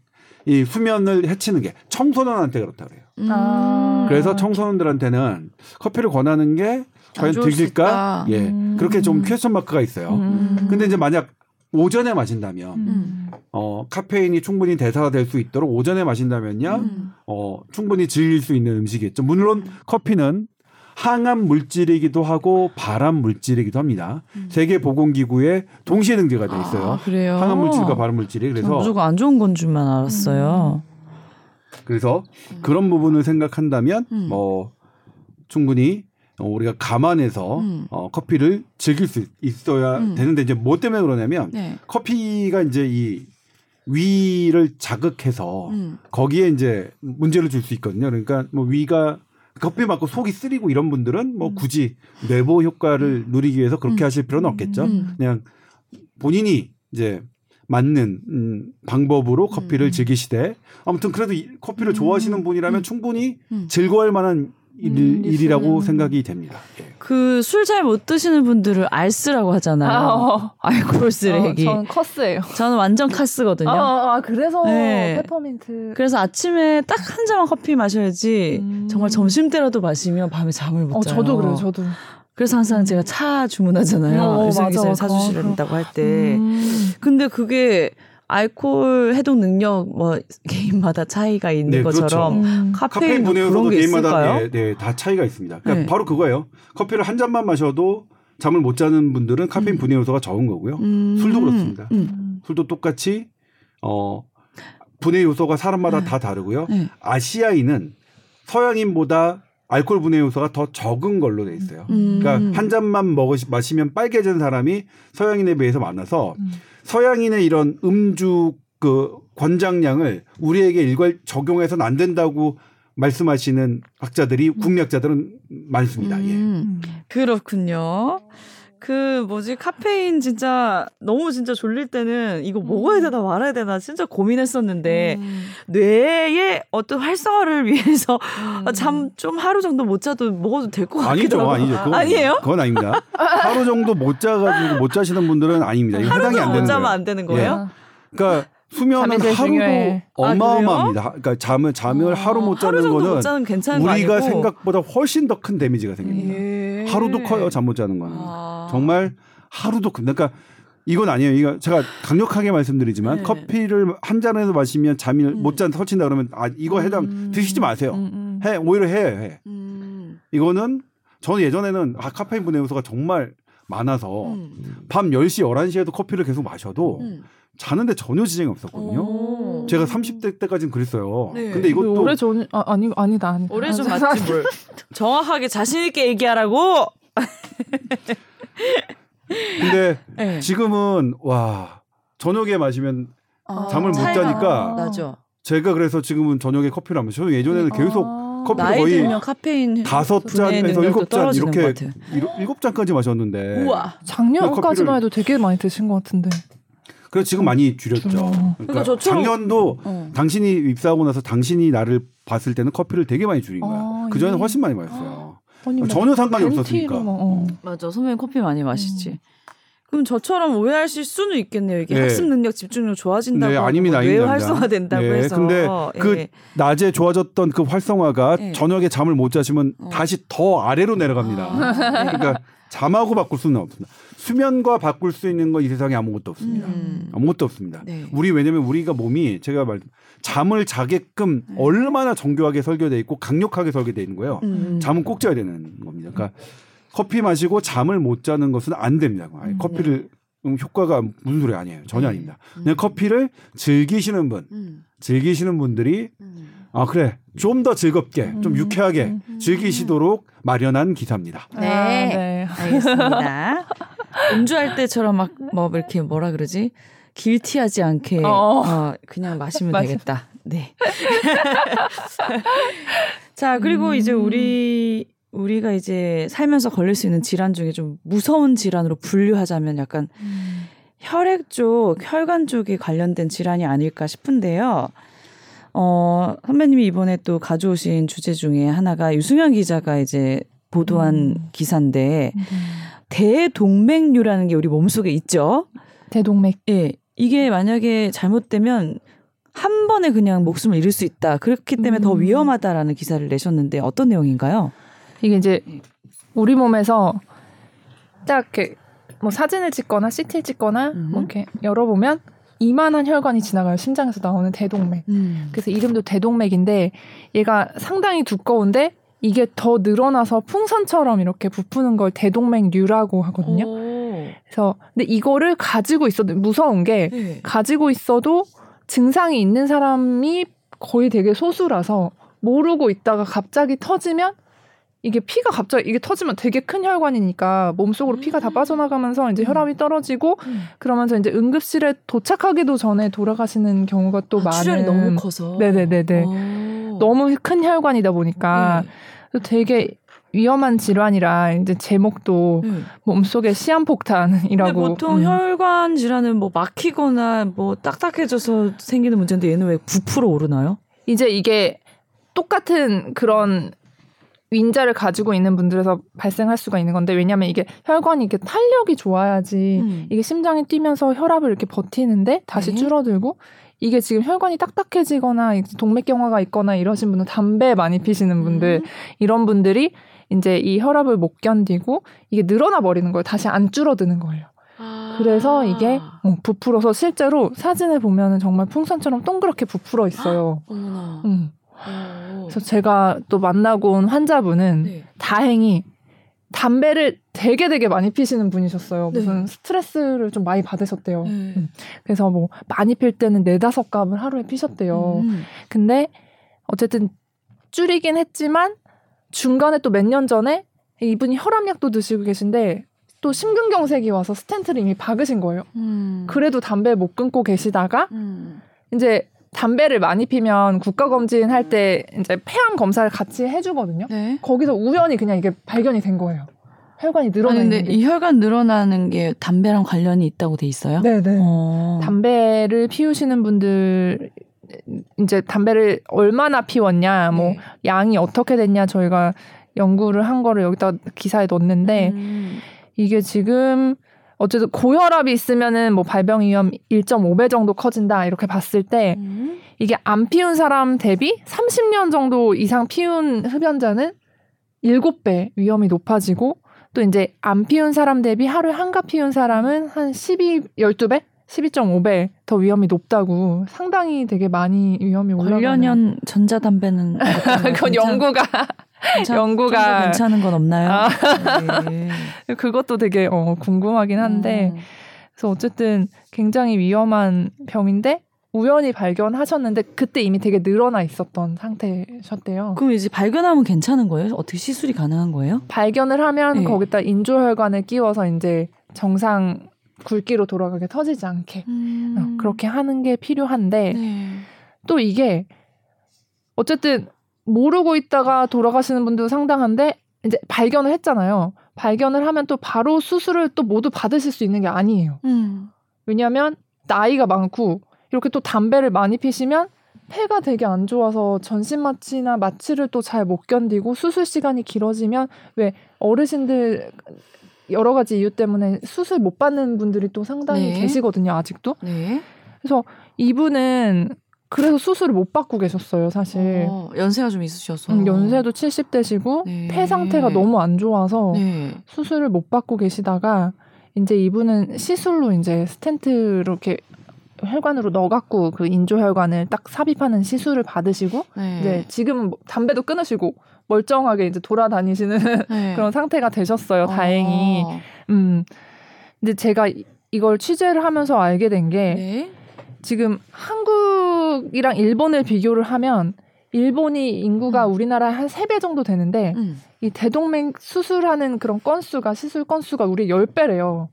이 수면을 해치는 게 청소년한테 그렇다고 그래요. 음. 그래서 청소년들한테는 커피를 권하는 게 과연 득일까? 예, 음. 그렇게 좀 퀘스천 마크가 있어요. 음. 근데 이제 만약 오전에 마신다면 음. 어, 카페인이 충분히 대사될 수 있도록 오전에 마신다면요, 음. 어, 충분히 즐길 수 있는 음식이겠죠. 물론 커피는 항암 물질이기도 하고 발암 물질이기도 합니다. 음. 세계보건기구에 동시에 등재가 돼 있어요. 아, 그래요? 항암 물질과 발암 물질이. 그래서 무조건 안 좋은 건 줄만 알았어요. 음. 그래서 음. 그런 부분을 생각한다면 음. 뭐 충분히 우리가 감안해서 음. 어, 커피를 즐길 수 있어야 음. 되는데 이제 뭐 때문에 그러냐면 네. 커피가 이제 이 위를 자극해서 음. 거기에 이제 문제를 줄 수 있거든요. 그러니까 뭐 위가 커피 맞고 속이 쓰리고 이런 분들은 뭐 굳이 뇌보호 효과를 누리기 위해서 그렇게 음. 하실 필요는 없겠죠. 음. 그냥 본인이 이제 맞는 음 방법으로 커피를 음. 즐기시되 아무튼 그래도 이 커피를 좋아하시는 분이라면 음. 충분히 음. 즐거워할 만한 일, 음, 일이라고 음. 생각이 됩니다. 예. 그 술 잘 못 드시는 분들을 알스라고 하잖아요. 아, 어. 알코올 쓰레기. 어, 저는 커스예요. 저는 완전 카스거든요. 아, 아 그래서 네. 페퍼민트. 그래서 아침에 딱 한 잔만 커피 마셔야지 음. 정말 점심때라도 마시면 밤에 잠을 못 자요. 어, 저도 그래요. 저도. 그래서 항상 제가 차 주문하잖아요. 어, 유승현 기자님 사주시란다고 할 때. 음. 근데 그게 알코올 해독 능력 뭐 개인마다 차이가 있는 네, 것처럼 그렇죠. 음. 카페인 분해율도 개인마다 네, 네, 다 차이가 있습니다. 그러니까 네. 바로 그거예요. 커피를 한 잔만 마셔도 잠을 못 자는 분들은 카페인 음. 분해 요소가 적은 거고요. 음. 술도 그렇습니다. 음. 술도 똑같이 어, 분해 요소가 사람마다 네. 다 다르고요. 네. 아시아인은 서양인보다 알코올 분해 요소가 더 적은 걸로 돼 있어요. 음. 그러니까 한 잔만 먹으 마시면 빨개진 사람이 서양인에 비해서 많아서 음. 서양인의 이런 음주 그 권장량을 우리에게 일괄 적용해서는 안 된다고 말씀하시는 학자들이 국내 학자들은 많습니다. 음. 예. 그렇군요. 그 뭐지 카페인 진짜 너무 진짜 졸릴 때는 이거 먹어야 되나 말아야 되나 진짜 고민했었는데 음. 뇌의 어떤 활성화를 위해서 음. 잠 좀 하루 정도 못 자도 먹어도 될 것 같기도 하고. 아니죠, 아니죠. 아니에요? 그건 아닙니다. 하루 정도 못 자가지고 못 자시는 분들은 아닙니다. 이거 해당이 안 되는 거예요. 하루 정도 못 자면 안 되는 거예요? 예. 그러니까 수면은 하루도 중요해. 어마어마합니다. 아, 그러니까 잠을 잠을 어, 하루 못 자는 하루 거는 못 자는 우리가 아니고. 생각보다 훨씬 더 큰 데미지가 생깁니다. 예. 하루도 커요. 잠 못 자는 거는. 아. 정말 하루도 큽니다. 그러니까 이건 아니에요. 이거 제가 강력하게 말씀드리지만 네. 커피를 한 잔에서 마시면 잠이 음. 못 잔 설친다 그러면 아 이거 해당 음. 드시지 마세요. 음, 음. 해 오히려 해. 해. 음. 이거는 저는 예전에는 아, 카페인 분해 요소가 정말 많아서 음. 밤 열 시, 열한 시에도 커피를 계속 마셔도 음. 자는데 전혀 지장이 없었거든요. 오. 제가 삼십 대 때까지는 그랬어요. 네. 근데 이것도 오래 전 아, 아니 아니다 아니다. 오래 전 맞지 뭘. 정확하게 자신 있게 얘기하라고. 근데 네. 지금은 와 저녁에 마시면 아, 잠을 못 자니까. 나죠. 제가 그래서 지금은 저녁에 커피를 안 마셔요. 예전에는 아. 계속 커피를 거의 카페인 다섯 잔에서 일곱 잔 이렇게 일곱 잔까지 마셨는데. 우와. 작년까지만 해도 되게 많이 드신 것 같은데. 그래서 지금 많이 줄였죠. 그러니까, 그러니까 저 처음, 작년도 어. 당신이 입사하고 나서 당신이 나를 봤을 때는 커피를 되게 많이 줄인 거야. 아, 그 전에는 예. 훨씬 많이 마셨어요. 아니, 전혀 상관이 없었으니까. 막, 어. 맞아, 선배님 커피 많이 마시지. 음. 그럼 저처럼 오해하실 수는 있겠네요. 이게 네. 학습 능력, 집중력 좋아진다고. 네, 아닙니다. 뇌 활성화된다고 네. 해서. 근데 예. 그 낮에 좋아졌던 그 활성화가 예. 저녁에 잠을 못 자시면 어. 다시 더 아래로 내려갑니다. 아. 그러니까 잠하고 바꿀 수는 없습니다. 수면과 바꿀 수 있는 건 이 세상에 아무것도 없습니다. 음. 아무것도 없습니다. 네. 우리 왜냐면 우리가 몸이 제가 말 잠을 자게끔 네. 얼마나 정교하게 설계되어 있고 강력하게 설계되어 있는 거예요. 음. 잠은 꼭 자야 되는 겁니다. 그러니까 커피 마시고 잠을 못 자는 것은 안 됩니다. 아니, 음, 커피를 네. 효과가 무슨 소리 아니에요. 전혀 네. 아닙니다. 그냥 음. 커피를 즐기시는 분, 음. 즐기시는 분들이 음. 아 그래 좀 더 즐겁게, 음. 좀 유쾌하게 음. 즐기시도록 마련한 기사입니다. 네, 아, 네. 알겠습니다. 음주할 때처럼 막 뭐 이렇게 뭐라 그러지? 길티하지 않게 어. 어, 그냥 마시면 되겠다. 네. 자 그리고 음. 이제 우리. 우리가 이제 살면서 걸릴 수 있는 질환 중에 좀 무서운 질환으로 분류하자면 약간 음. 혈액 쪽, 혈관 쪽에 관련된 질환이 아닐까 싶은데요. 어, 선배님이 이번에 또 가져오신 주제 중에 하나가 유승현 기자가 이제 보도한 음. 기사인데 음. 대동맥류라는 게 우리 몸속에 있죠. 대동맥. 예. 이게 만약에 잘못되면 한 번에 그냥 목숨을 잃을 수 있다. 그렇기 때문에 음. 더 위험하다라는 기사를 내셨는데 어떤 내용인가요? 이게 이제 우리 몸에서 딱 이렇게 뭐 사진을 찍거나 씨티를 찍거나 음. 뭐 이렇게 열어보면 이만한 혈관이 지나가요. 심장에서 나오는 대동맥. 음. 그래서 이름도 대동맥인데 얘가 상당히 두꺼운데 이게 더 늘어나서 풍선처럼 이렇게 부푸는 걸 대동맥류라고 하거든요. 오. 그래서 근데 이거를 가지고 있어도 무서운 게 네. 가지고 있어도 증상이 있는 사람이 거의 되게 소수라서 모르고 있다가 갑자기 터지면 이게 피가 갑자기 이게 터지면 되게 큰 혈관이니까 몸속으로 피가 다 빠져나가면서 이제 혈압이 떨어지고 음. 그러면서 이제 응급실에 도착하기도 전에 돌아가시는 경우가 또 아, 많은. 출혈이 너무 커서. 네네네네. 오. 너무 큰 혈관이다 보니까 네. 되게 위험한 질환이라 이제 제목도 음. 몸속에 시한폭탄이라고. 보통 음. 혈관 질환은 뭐 막히거나 뭐 딱딱해져서 생기는 문제인데 얘는 왜 부풀어 오르나요? 이제 이게 똑같은 그런 윈자를 가지고 있는 분들에서 발생할 수가 있는 건데 왜냐하면 이게 혈관이 이렇게 탄력이 좋아야지 음. 이게 심장이 뛰면서 혈압을 이렇게 버티는데 다시 네. 줄어들고 이게 지금 혈관이 딱딱해지거나 동맥경화가 있거나 이러신 분들 담배 많이 피시는 분들 음. 이런 분들이 이제 이 혈압을 못 견디고 이게 늘어나 버리는 거예요. 다시 안 줄어드는 거예요. 아. 그래서 이게 부풀어서 실제로 사진을 보면은 정말 풍선처럼 동그랗게 부풀어 있어요. 어머나. 음. 그래서 제가 또 만나고 온 환자분은 네. 다행히 담배를 되게 되게 많이 피시는 분이셨어요. 네. 무슨 스트레스를 좀 많이 받으셨대요. 네. 그래서 뭐 많이 필 때는 네다섯 갑을 하루에 피셨대요. 음. 근데 어쨌든 줄이긴 했지만 중간에 또 몇 년 전에 이분이 혈압약도 드시고 계신데 또 심근경색이 와서 스탠트를 이미 박으신 거예요. 음. 그래도 담배 못 끊고 계시다가 음. 이제 담배를 많이 피면 국가검진 할 때 이제 폐암 검사를 같이 해주거든요. 네. 거기서 우연히 그냥 이게 발견이 된 거예요. 혈관이 늘어나는 게. 근데 이 혈관 늘어나는 게 담배랑 관련이 있다고 돼 있어요? 네네. 오. 담배를 피우시는 분들 이제 담배를 얼마나 피웠냐, 뭐 네. 양이 어떻게 됐냐 저희가 연구를 한 거를 여기다 기사에 넣었는데 음. 이게 지금. 어쨌든 고혈압이 있으면은 뭐 발병 위험 일 점 오 배 정도 커진다 이렇게 봤을 때 음. 이게 안 피운 사람 대비 삼십 년 정도 이상 피운 흡연자는 일곱 배 위험이 높아지고 또 이제 안 피운 사람 대비 하루에 한 갑 피운 사람은 한 십이, 열두 배? 십이 점 오 배 더 위험이 높다고 상당히 되게 많이 위험이 올라가는. 관련된 전자담배는 그건 연구가 괜찮, 연구가 괜찮은 건 없나요? 아. 네. 그것도 되게 어, 궁금하긴 한데 음. 그래서 어쨌든 굉장히 위험한 병인데 우연히 발견하셨는데 그때 이미 되게 늘어나 있었던 상태셨대요. 그럼 이제 발견하면 괜찮은 거예요? 어떻게 시술이 가능한 거예요? 발견을 하면 네. 거기다 인조혈관을 끼워서 이제 정상 굵기로 돌아가게 터지지 않게 음. 그렇게 하는 게 필요한데 네. 또 이게 어쨌든 모르고 있다가 돌아가시는 분도 상당한데 이제 발견을 했잖아요. 발견을 하면 또 바로 수술을 또 모두 받으실 수 있는 게 아니에요. 음. 왜냐하면 나이가 많고 이렇게 또 담배를 많이 피시면 폐가 되게 안 좋아서 전신마취나 마취를 또 잘 못 견디고 수술 시간이 길어지면 왜 어르신들 여러 가지 이유 때문에 수술 못 받는 분들이 또 상당히 네. 계시거든요. 아직도. 네. 그래서 이분은 그래서 수술을 못 받고 계셨어요. 사실. 어, 연세가 좀 있으셔서. 음, 연세도 칠십 대시고 네. 폐 상태가 너무 안 좋아서 네. 수술을 못 받고 계시다가 이제 이분은 시술로 이제 스텐트로 이렇게 혈관으로 넣어갖고 그 인조혈관을 딱 삽입하는 시술을 받으시고 네. 이제 지금 담배도 끊으시고 멀쩡하게 이제 돌아다니시는 네. 그런 상태가 되셨어요. 다행히. 어. 음. 근데 제가 이걸 취재를 하면서 알게 된 게 네. 지금 한국이랑 일본을 비교를 하면 일본이 인구가 음. 우리나라의 한 세 배 정도 되는데 음. 이 대동맥 수술하는 그런 건수가 시술 건수가 우리 열 배래요.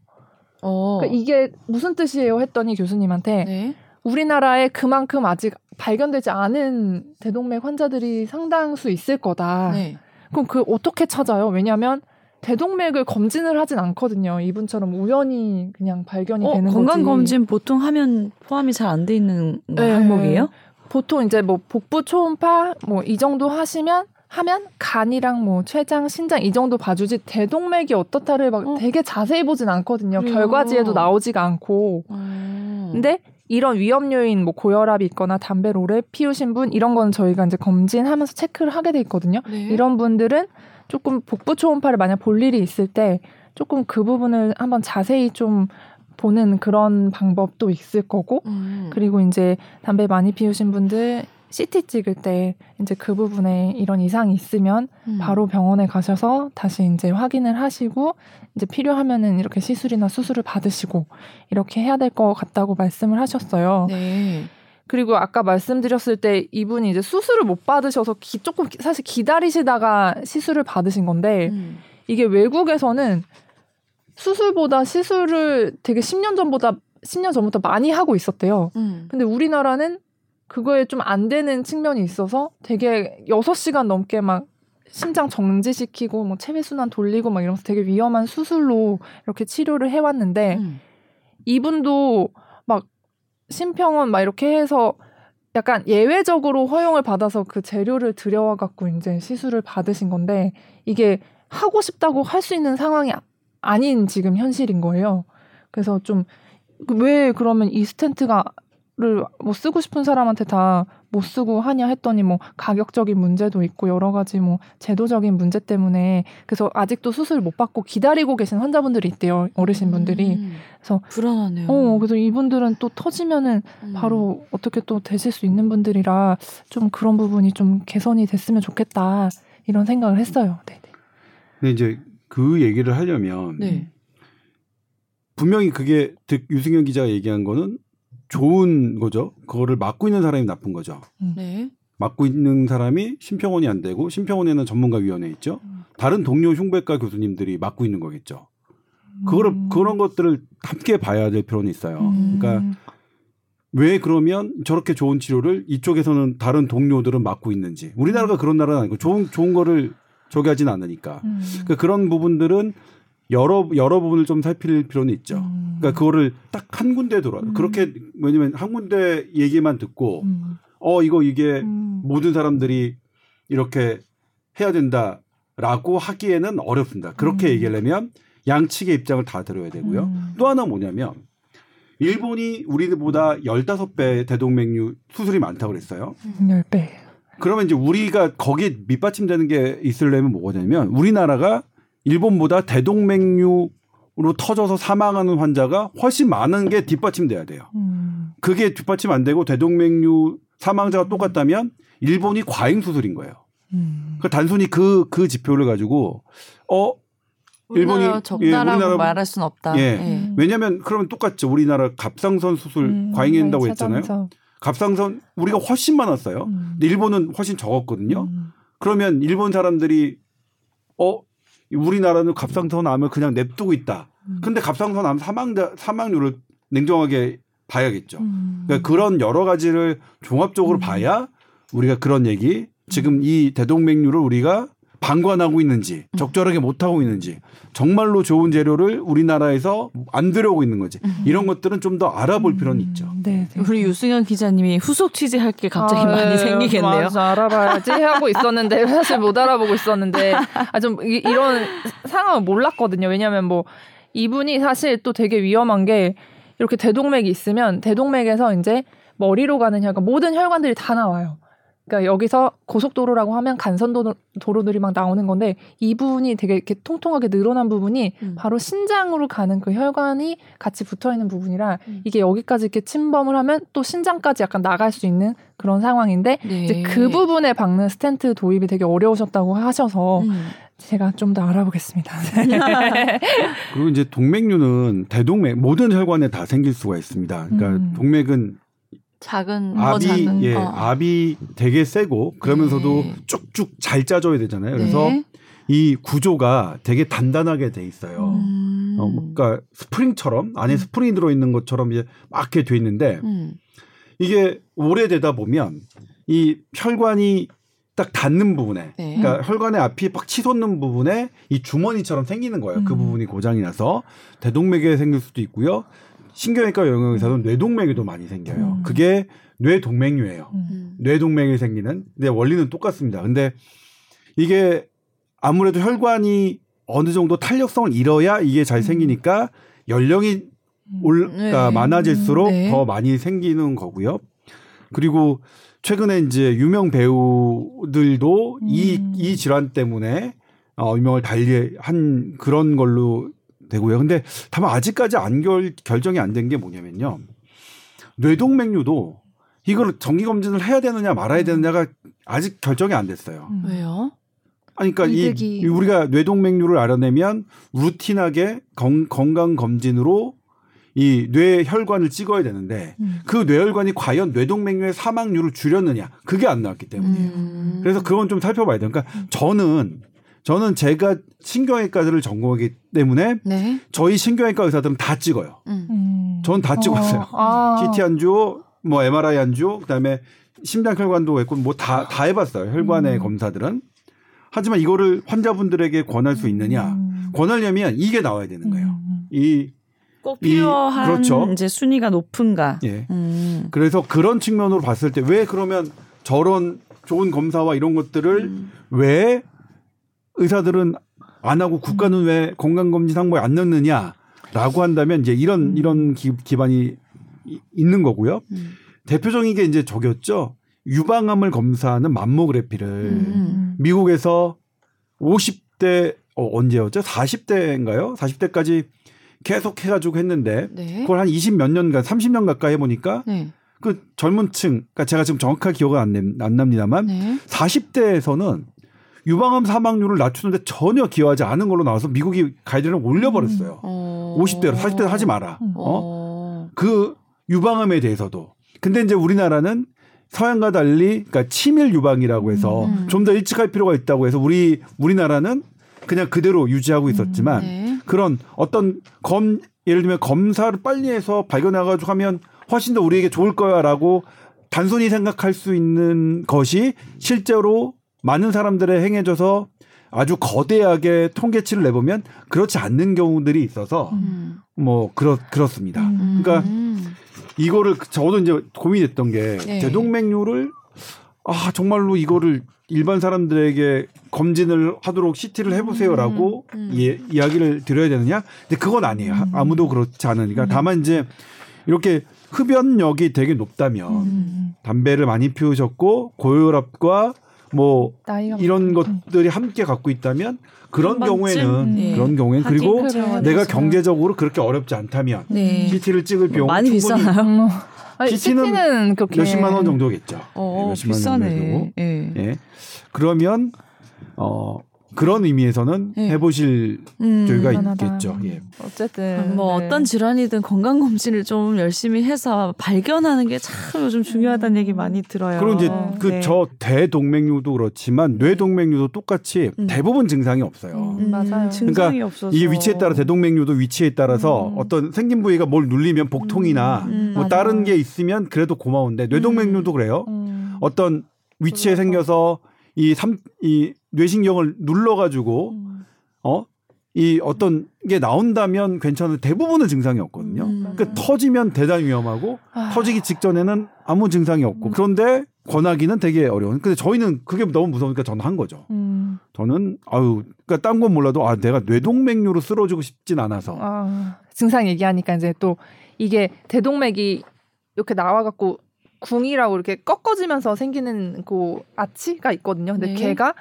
어. 그러니까 이게 무슨 뜻이에요? 했더니 교수님한테 네. 우리나라에 그만큼 아직 발견되지 않은 대동맥 환자들이 상당수 있을 거다. 네. 그럼 그 어떻게 찾아요? 왜냐하면 대동맥을 검진을 하진 않거든요. 이분처럼 우연히 그냥 발견이 어, 되는 건강 거지. 건강검진 보통 하면 포함이 잘 안 돼 있는 네. 항목이에요? 보통 이제 뭐 복부 초음파 뭐 이 정도 하시면 하면 간이랑 뭐 췌장, 신장 이 정도 봐주지 대동맥이 어떻다를 막 어. 되게 자세히 보진 않거든요. 음. 결과지에도 나오지가 않고. 음. 근데 이런 위험 요인 뭐 고혈압이 있거나 담배를 오래 피우신 분 이런 건 저희가 이제 검진하면서 체크를 하게 돼 있거든요. 네. 이런 분들은 조금 복부 초음파를 만약 볼 일이 있을 때 조금 그 부분을 한번 자세히 좀 보는 그런 방법도 있을 거고. 음. 그리고 이제 담배 많이 피우신 분들 씨티 찍을 때 이제 그 부분에 이런 이상이 있으면 음. 바로 병원에 가셔서 다시 이제 확인을 하시고 이제 필요하면은 이렇게 시술이나 수술을 받으시고 이렇게 해야 될 것 같다고 말씀을 하셨어요. 네. 그리고 아까 말씀드렸을 때 이분이 이제 수술을 못 받으셔서 기, 조금 사실 기다리시다가 시술을 받으신 건데 음. 이게 외국에서는 수술보다 시술을 되게 십 년 전보다 십 년 전부터 많이 하고 있었대요. 음. 근데 우리나라는 그거에 좀 안 되는 측면이 있어서 되게 여섯 시간 넘게 막 심장 정지시키고 뭐 체외순환 돌리고 막 이러면서 되게 위험한 수술로 이렇게 치료를 해왔는데 음. 이분도 막 심평원 막 이렇게 해서 약간 예외적으로 허용을 받아서 그 재료를 들여와 갖고 이제 시술을 받으신 건데 이게 하고 싶다고 할 수 있는 상황이 아닌 지금 현실인 거예요. 그래서 좀 왜 그러면 이 스텐트가 를 뭐 쓰고 싶은 사람한테 다 못 쓰고 하냐 했더니 뭐 가격적인 문제도 있고 여러 가지 뭐 제도적인 문제 때문에 그래서 아직도 수술 못 받고 기다리고 계신 환자분들이 있대요. 어르신분들이. 음, 그래서 불안하네요. 어, 그래서 이분들은 또 터지면은 음. 바로 어떻게 또 되실 수 있는 분들이라 좀 그런 부분이 좀 개선이 됐으면 좋겠다 이런 생각을 했어요. 네네. 근데 이제 그 얘기를 하려면 네. 분명히 그게 유승현 기자가 얘기한 거는 좋은 거죠. 그거를 막고 있는 사람이 나쁜 거죠. 네. 막고 있는 사람이 심평원이 안 되고 심평원에는 전문가위원회 있죠. 다른 동료 흉부외과 교수님들이 막고 있는 거겠죠. 그거를 음. 그런 것들을 함께 봐야 될 필요는 있어요. 음. 그러니까 왜 그러면 저렇게 좋은 치료를 이쪽에서는 다른 동료들은 막고 있는지. 우리나라가 그런 나라는 아니고 좋은 좋은 거를 저기 하진 않으니까. 음. 그러니까 그런 부분들은 여러 여러 부분을 좀 살필 필요는 있죠. 음. 그러니까 그거를 딱 한 군데 돌아. 음. 그렇게 왜냐면 한 군데 얘기만 듣고 음. 어 이거 이게 음. 모든 사람들이 이렇게 해야 된다라고 하기에는 어렵습니다. 그렇게 음. 얘기하려면 양측의 입장을 다 들어야 되고요. 음. 또 하나 뭐냐면 일본이 우리보다 열다섯 배 대동맥류 수술이 많다고 그랬어요. 열 배. 그러면 이제 우리가 거기에 밑받침되는 게 있으려면 뭐냐면 우리나라가 일본보다 대동맥류로 터져서 사망하는 환자가 훨씬 많은 게 뒷받침돼야 돼요. 음. 그게 뒷받침 안 되고 대동맥류 사망자가 똑같다면 일본이 과잉 수술인 거예요. 음. 그러니까 단순히 그, 그 지표를 가지고 어 일본이 우리나라 적나라고 예, 우리나라, 말할 수는 없다. 예. 예. 왜냐하면 그러면 똑같죠. 우리나라 갑상선 수술 음, 과잉된다고 했잖아요. 차단서. 갑상선 우리가 훨씬 많았어요. 음. 근데 일본은 훨씬 적었거든요. 음. 그러면 일본 사람들이 어 우리나라는 갑상선암을 그냥 냅두고 있다. 음. 근데 갑상선암 사망자, 사망률을 냉정하게 봐야겠죠. 음. 그러니까 그런 여러 가지를 종합적으로 음. 봐야 우리가 그런 얘기 지금 이 대동맥류를 우리가 방관하고 있는지 적절하게 못하고 있는지 정말로 좋은 재료를 우리나라에서 안 들여오고 있는 거지. 이런 것들은 좀 더 알아볼 필요는 있죠. 음, 네, 네. 우리 유승현 기자님이 후속 취재할 게 갑자기 아, 많이 네, 생기겠네요. 맞아, 알아봐야지 하고 있었는데 사실 못 알아보고 있었는데 아, 좀 이, 이런 상황을 몰랐거든요. 왜냐하면 뭐 이분이 사실 또 되게 위험한 게 이렇게 대동맥이 있으면 대동맥에서 이제 머리로 가는 혈관 모든 혈관들이 다 나와요. 그러니까 여기서 고속도로라고 하면 간선도로들이 막 나오는 건데 이 부분이 되게 이렇게 통통하게 늘어난 부분이 음. 바로 신장으로 가는 그 혈관이 같이 붙어있는 부분이라 음. 이게 여기까지 이렇게 침범을 하면 또 신장까지 약간 나갈 수 있는 그런 상황인데 네. 이제 그 부분에 박는 스텐트 도입이 되게 어려우셨다고 하셔서 음. 제가 좀 더 알아보겠습니다. 그리고 이제 동맥류는 대동맥 모든 혈관에 다 생길 수가 있습니다. 그러니까 음. 동맥은 작은 압이 작은, 예, 어. 압이 되게 세고 그러면서도 네. 쭉쭉 잘 짜줘야 되잖아요. 그래서 네. 이 구조가 되게 단단하게 돼 있어요. 음. 어, 그러니까 스프링처럼 안에 음. 스프링이 들어 있는 것처럼 이제 막 이렇게 돼 있는데 음. 이게 오래되다 보면 이 혈관이 딱 닿는 부분에 네. 그러니까 혈관의 앞이 빡 치솟는 부분에 이 주머니처럼 생기는 거예요. 음. 그 부분이 고장이 나서 대동맥에 생길 수도 있고요. 신경외과 영역에서는 음. 뇌동맥이도 많이 생겨요. 음. 그게 뇌동맥류예요. 음. 뇌동맥이 생기는. 근데 원리는 똑같습니다. 근데 이게 아무래도 혈관이 어느 정도 탄력성을 잃어야 이게 잘 생기니까 연령이 올, 네. 많아질수록 네. 더 많이 생기는 거고요. 그리고 최근에 이제 유명 배우들도 음. 이, 이 질환 때문에 어, 유명을 달리한 그런 걸로 되고요. 근데 다만 아직까지 안 결, 결정이 안 된 게 뭐냐면요. 뇌동맥류도 이걸 정기 검진을 해야 되느냐 말아야 되느냐가 아직 결정이 안 됐어요. 왜요? 아니, 그러니까 이득이... 이, 우리가 뇌동맥류를 알아내면 루틴하게 건, 건강 검진으로 이 뇌혈관을 찍어야 되는데 음. 그 뇌혈관이 과연 뇌동맥류의 사망률을 줄였느냐 그게 안 나왔기 때문이에요. 음. 그래서 그건 좀 살펴봐야 돼요. 그러니까 저는 저는 제가 신경외과를 전공하기 때문에 네. 저희 신경외과 의사들은 다 찍어요. 음. 전 다 찍었어요. 어, 아. 씨티 안주, 뭐 엠알아이 안주, 그다음에 심장혈관도 했고 뭐 다 다 해봤어요. 혈관의 음. 검사들은. 하지만 이거를 환자분들에게 권할 수 있느냐? 음. 권하려면 이게 나와야 되는 거예요. 음. 이 꼭 필요한 그렇죠. 이제 순위가 높은가. 예. 음. 그래서 그런 측면으로 봤을 때 왜 그러면 저런 좋은 검사와 이런 것들을 음. 왜 의사들은 안 하고 국가는 음. 왜 건강검진 항목에 안 넣느냐라고 한다면 이제 이런 이런 기, 기반이 있는 거고요. 음. 대표적인 게 이제 저겼죠. 유방암을 검사하는 맘모그래피를 음. 미국에서 오십 대 어, 언제였죠? 사십 대인가요? 사십 대까지 계속 해가지고 했는데 네. 그걸 한 이십몇 년간, 삼십 년 가까이 해보니까 네. 그 젊은 층, 그러니까 제가 지금 정확하게 기억은 안, 안 납니다만 네. 사십 대에서는 유방암 사망률을 낮추는데 전혀 기여하지 않은 걸로 나와서 미국이 가이드라인을 올려버렸어요. 음. 어. 오십 대로 사십 대로 하지 마라. 어. 어. 그 유방암에 대해서도. 근데 이제 우리나라는 서양과 달리 그러니까 치밀 유방이라고 해서 음. 좀 더 일찍 할 필요가 있다고 해서 우리 우리나라는 그냥 그대로 유지하고 있었지만 음. 네. 그런 어떤 검 예를 들면 검사를 빨리 해서 발견해가지고 하면 훨씬 더 우리에게 좋을 거야라고 단순히 생각할 수 있는 것이 실제로 많은 사람들의 행해져서 아주 거대하게 통계치를 내보면 그렇지 않는 경우들이 있어서 음. 뭐 그렇 그렇습니다. 음. 그러니까 이거를 저도 이제 고민했던 게 네. 대동맥류를 아 정말로 이거를 일반 사람들에게 검진을 하도록 씨티를 해보세요라고 음. 음. 예, 이야기를 드려야 되느냐? 근데 그건 아니에요. 음. 아무도 그렇지 않으니까 음. 다만 이제 이렇게 흡연력이 되게 높다면 음. 담배를 많이 피우셨고 고혈압과 뭐 이런 많다. 것들이 함께 갖고 있다면 그런 경우에는 네. 그런 경우에는 그리고 내가 경제적으로 그렇게 어렵지 않다면 네. 씨티를 찍을 비용 많이 비싸나요? 씨티는, 씨티는 그렇게... 몇십만 원 정도겠죠. 어, 네, 몇십만 비싸네. 원 네. 네. 그러면 어, 그런 의미에서는 네. 해보실 필요가 음, 있겠죠. 예. 어쨌든 뭐 네. 어떤 질환이든 건강 검진을 좀 열심히 해서 발견하는 게 참 요즘 중요하다는 얘기 많이 들어요. 그리고 이제 그 네. 저 대동맥류도 그렇지만 뇌동맥류도 똑같이 음. 대부분 증상이 없어요. 음, 맞아요. 증상이 그러니까 없어서 이게 위치에 따라 대동맥류도 위치에 따라서 음. 어떤 생긴 부위가 뭘 눌리면 복통이나 음, 음, 뭐 맞아요. 다른 게 있으면 그래도 고마운데 뇌동맥류도 그래요. 음. 어떤 위치에 생겨서 이 삼, 이 뇌신경을 눌러가지고 음. 어? 이 어떤 게 나온다면 괜찮은데 대부분은 증상이 없거든요. 음. 그러니까 터지면 대단히 위험하고 아. 터지기 직전에는 아무 증상이 없고 음. 그런데 권하기는 되게 어려운. 근데 저희는 그게 너무 무서우니까 저는 한 거죠. 음. 저는 아유, 그러니까 딴 건 몰라도 아 내가 뇌동맥류로 쓰러지고 싶진 않아서. 아, 증상 얘기하니까 이제 또 이게 대동맥이 이렇게 나와갖고 궁이라고 이렇게 꺾어지면서 생기는 그 아치가 있거든요. 근데 네. 걔가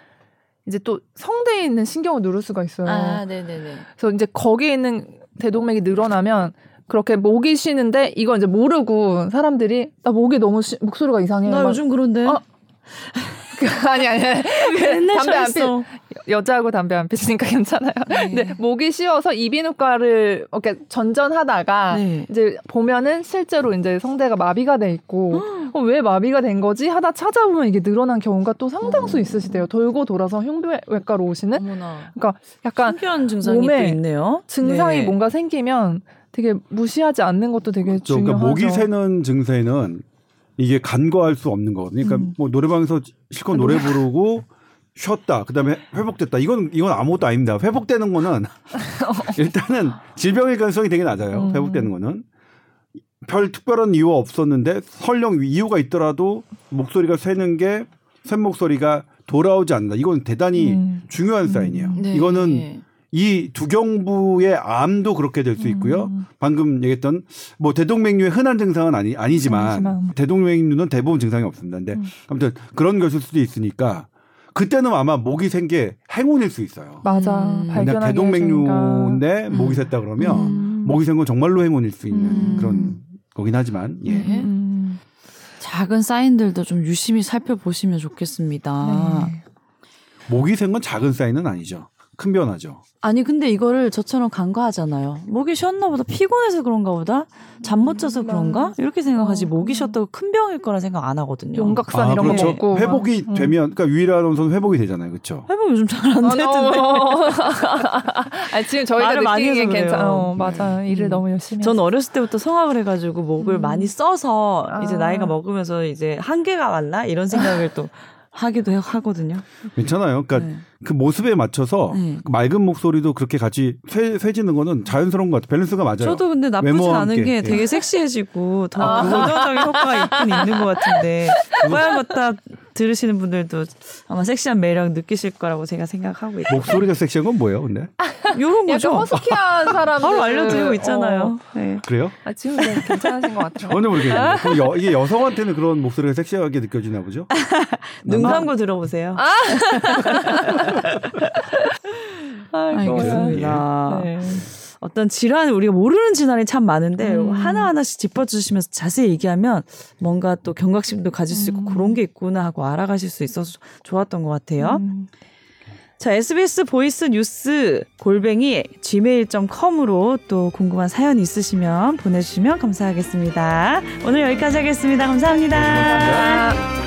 이제 또 성대에 있는 신경을 누를 수가 있어요. 아, 네네네. 그래서 이제 거기에 있는 대동맥이 늘어나면 그렇게 목이 쉬는데 이걸 이제 모르고 사람들이 나 목이 너무 쉬, 목소리가 이상해. 나 막, 요즘 그런데. 어? 아니 아니. 맨날 담배 안 피워. 여자하고 담배 안 피우니까 괜찮아요. 네. 근데 목이 쉬어서 이비인후과를 이렇게 전전하다가 네. 이제 보면은 실제로 이제 성대가 마비가 돼 있고 어, 왜 마비가 된 거지 하다 찾아보면 이게 늘어난 경우가 또 상당수 어. 있으시대요. 돌고 돌아서 흉부외과로 오시는. 어머나. 그러니까 약간 신기한 증상이 몸에 또 있네요. 증상이 네. 뭔가 생기면 되게 무시하지 않는 것도 되게 그렇죠. 중요하죠. 그러니까 목이 새는 증세는 이게 간과할 수 없는 거거든요. 그러니까 음. 뭐 노래방에서 실컷 노래 부르고 쉬었다. 그다음에 회복됐다. 이건 이건 아무것도 아닙니다. 회복되는 거는 일단은 질병일 가능성이 되게 낮아요. 회복되는 거는 별 특별한 이유 없었는데 설령 이유가 있더라도 목소리가 새는 게 쇳 목소리가 돌아오지 않는다. 이건 대단히 음. 중요한 사인이에요. 음. 네. 이거는 이 두경부의 암도 그렇게 될 수 있고요. 음. 방금 얘기했던 뭐 대동맥류의 흔한 증상은 아니, 아니지만, 아니지만. 대동맥류는 대부분 증상이 없습니다. 근데 음. 아무튼 그런 것일 수도 있으니까 그때는 아마 목이 센 게 행운일 수 있어요. 맞아. 음. 만약 대동맥류인데 음. 목이 샜다 그러면 음. 목이 센 건 정말로 행운일 수 있는 음. 그런 거긴 하지만 예. 음. 작은 사인들도 좀 유심히 살펴보시면 좋겠습니다. 네. 목이 센 건 작은 사인은 아니죠. 큰 변화죠. 아니 근데 이거를 저처럼 간과하잖아요. 목이 쉬었나 보다, 피곤해서 그런가 보다, 잠 못 자서 그런가 이렇게 생각하지 목이 쉬었다고 큰 병일 거라 생각 안 하거든요. 용각산 아, 이런 그렇죠. 거 먹고 회복이 막. 되면 그러니까 유일한 선수는 회복이 되잖아요. 그렇죠? 회복 요즘 잘 안 되던데. 아니, 지금 저희가 느끼기엔 괜찮아요. 어, 맞아요. 네. 일을 너무 열심히 전 해서. 어렸을 때부터 성악을 해가지고 목을 음. 많이 써서 아. 이제 나이가 먹으면서 이제 한계가 왔나 이런 생각을 또 하기도 하거든요. 괜찮아요. 그러니까 네. 그 모습에 맞춰서 네. 그 맑은 목소리도 그렇게 같이 쇠, 쇠지는 거는 자연스러운 것 같아요. 밸런스가 맞아요. 저도 근데 나쁘지 않은 함께. 게 되게 예. 섹시해지고 더 아. 긍정적인 효과가 있긴 있는 것 같은데 꼬야맣다 들으시는 분들도 아마 섹시한 매력 느끼실 거라고 제가 생각하고 있어요. 목소리가 섹시한 건 뭐예요, 근데? 이런 거죠. 허스키한 사람 바로 알려드리고 있잖아요. 어. 네. 그래요? 아, 지금 네, 괜찮으신 것 같아요. 전혀 모르겠네요. 여, 이게 여성한테는 그런 목소리가 섹시하게 느껴지나 보죠? 눈 감고 들어보세요. 아! 아이고, 알겠습니다. 네. 어떤 질환, 우리가 모르는 질환이 참 많은데 음. 하나하나씩 짚어주시면서 자세히 얘기하면 뭔가 또 경각심도 가질 수 있고 음. 그런 게 있구나 하고 알아가실 수 있어서 좋았던 것 같아요. 음. 자, 에스비에스 보이스 뉴스 골뱅이 지메일 닷컴으로 또 궁금한 사연 있으시면 보내주시면 감사하겠습니다. 오늘 여기까지 하겠습니다. 감사합니다. 감사합니다.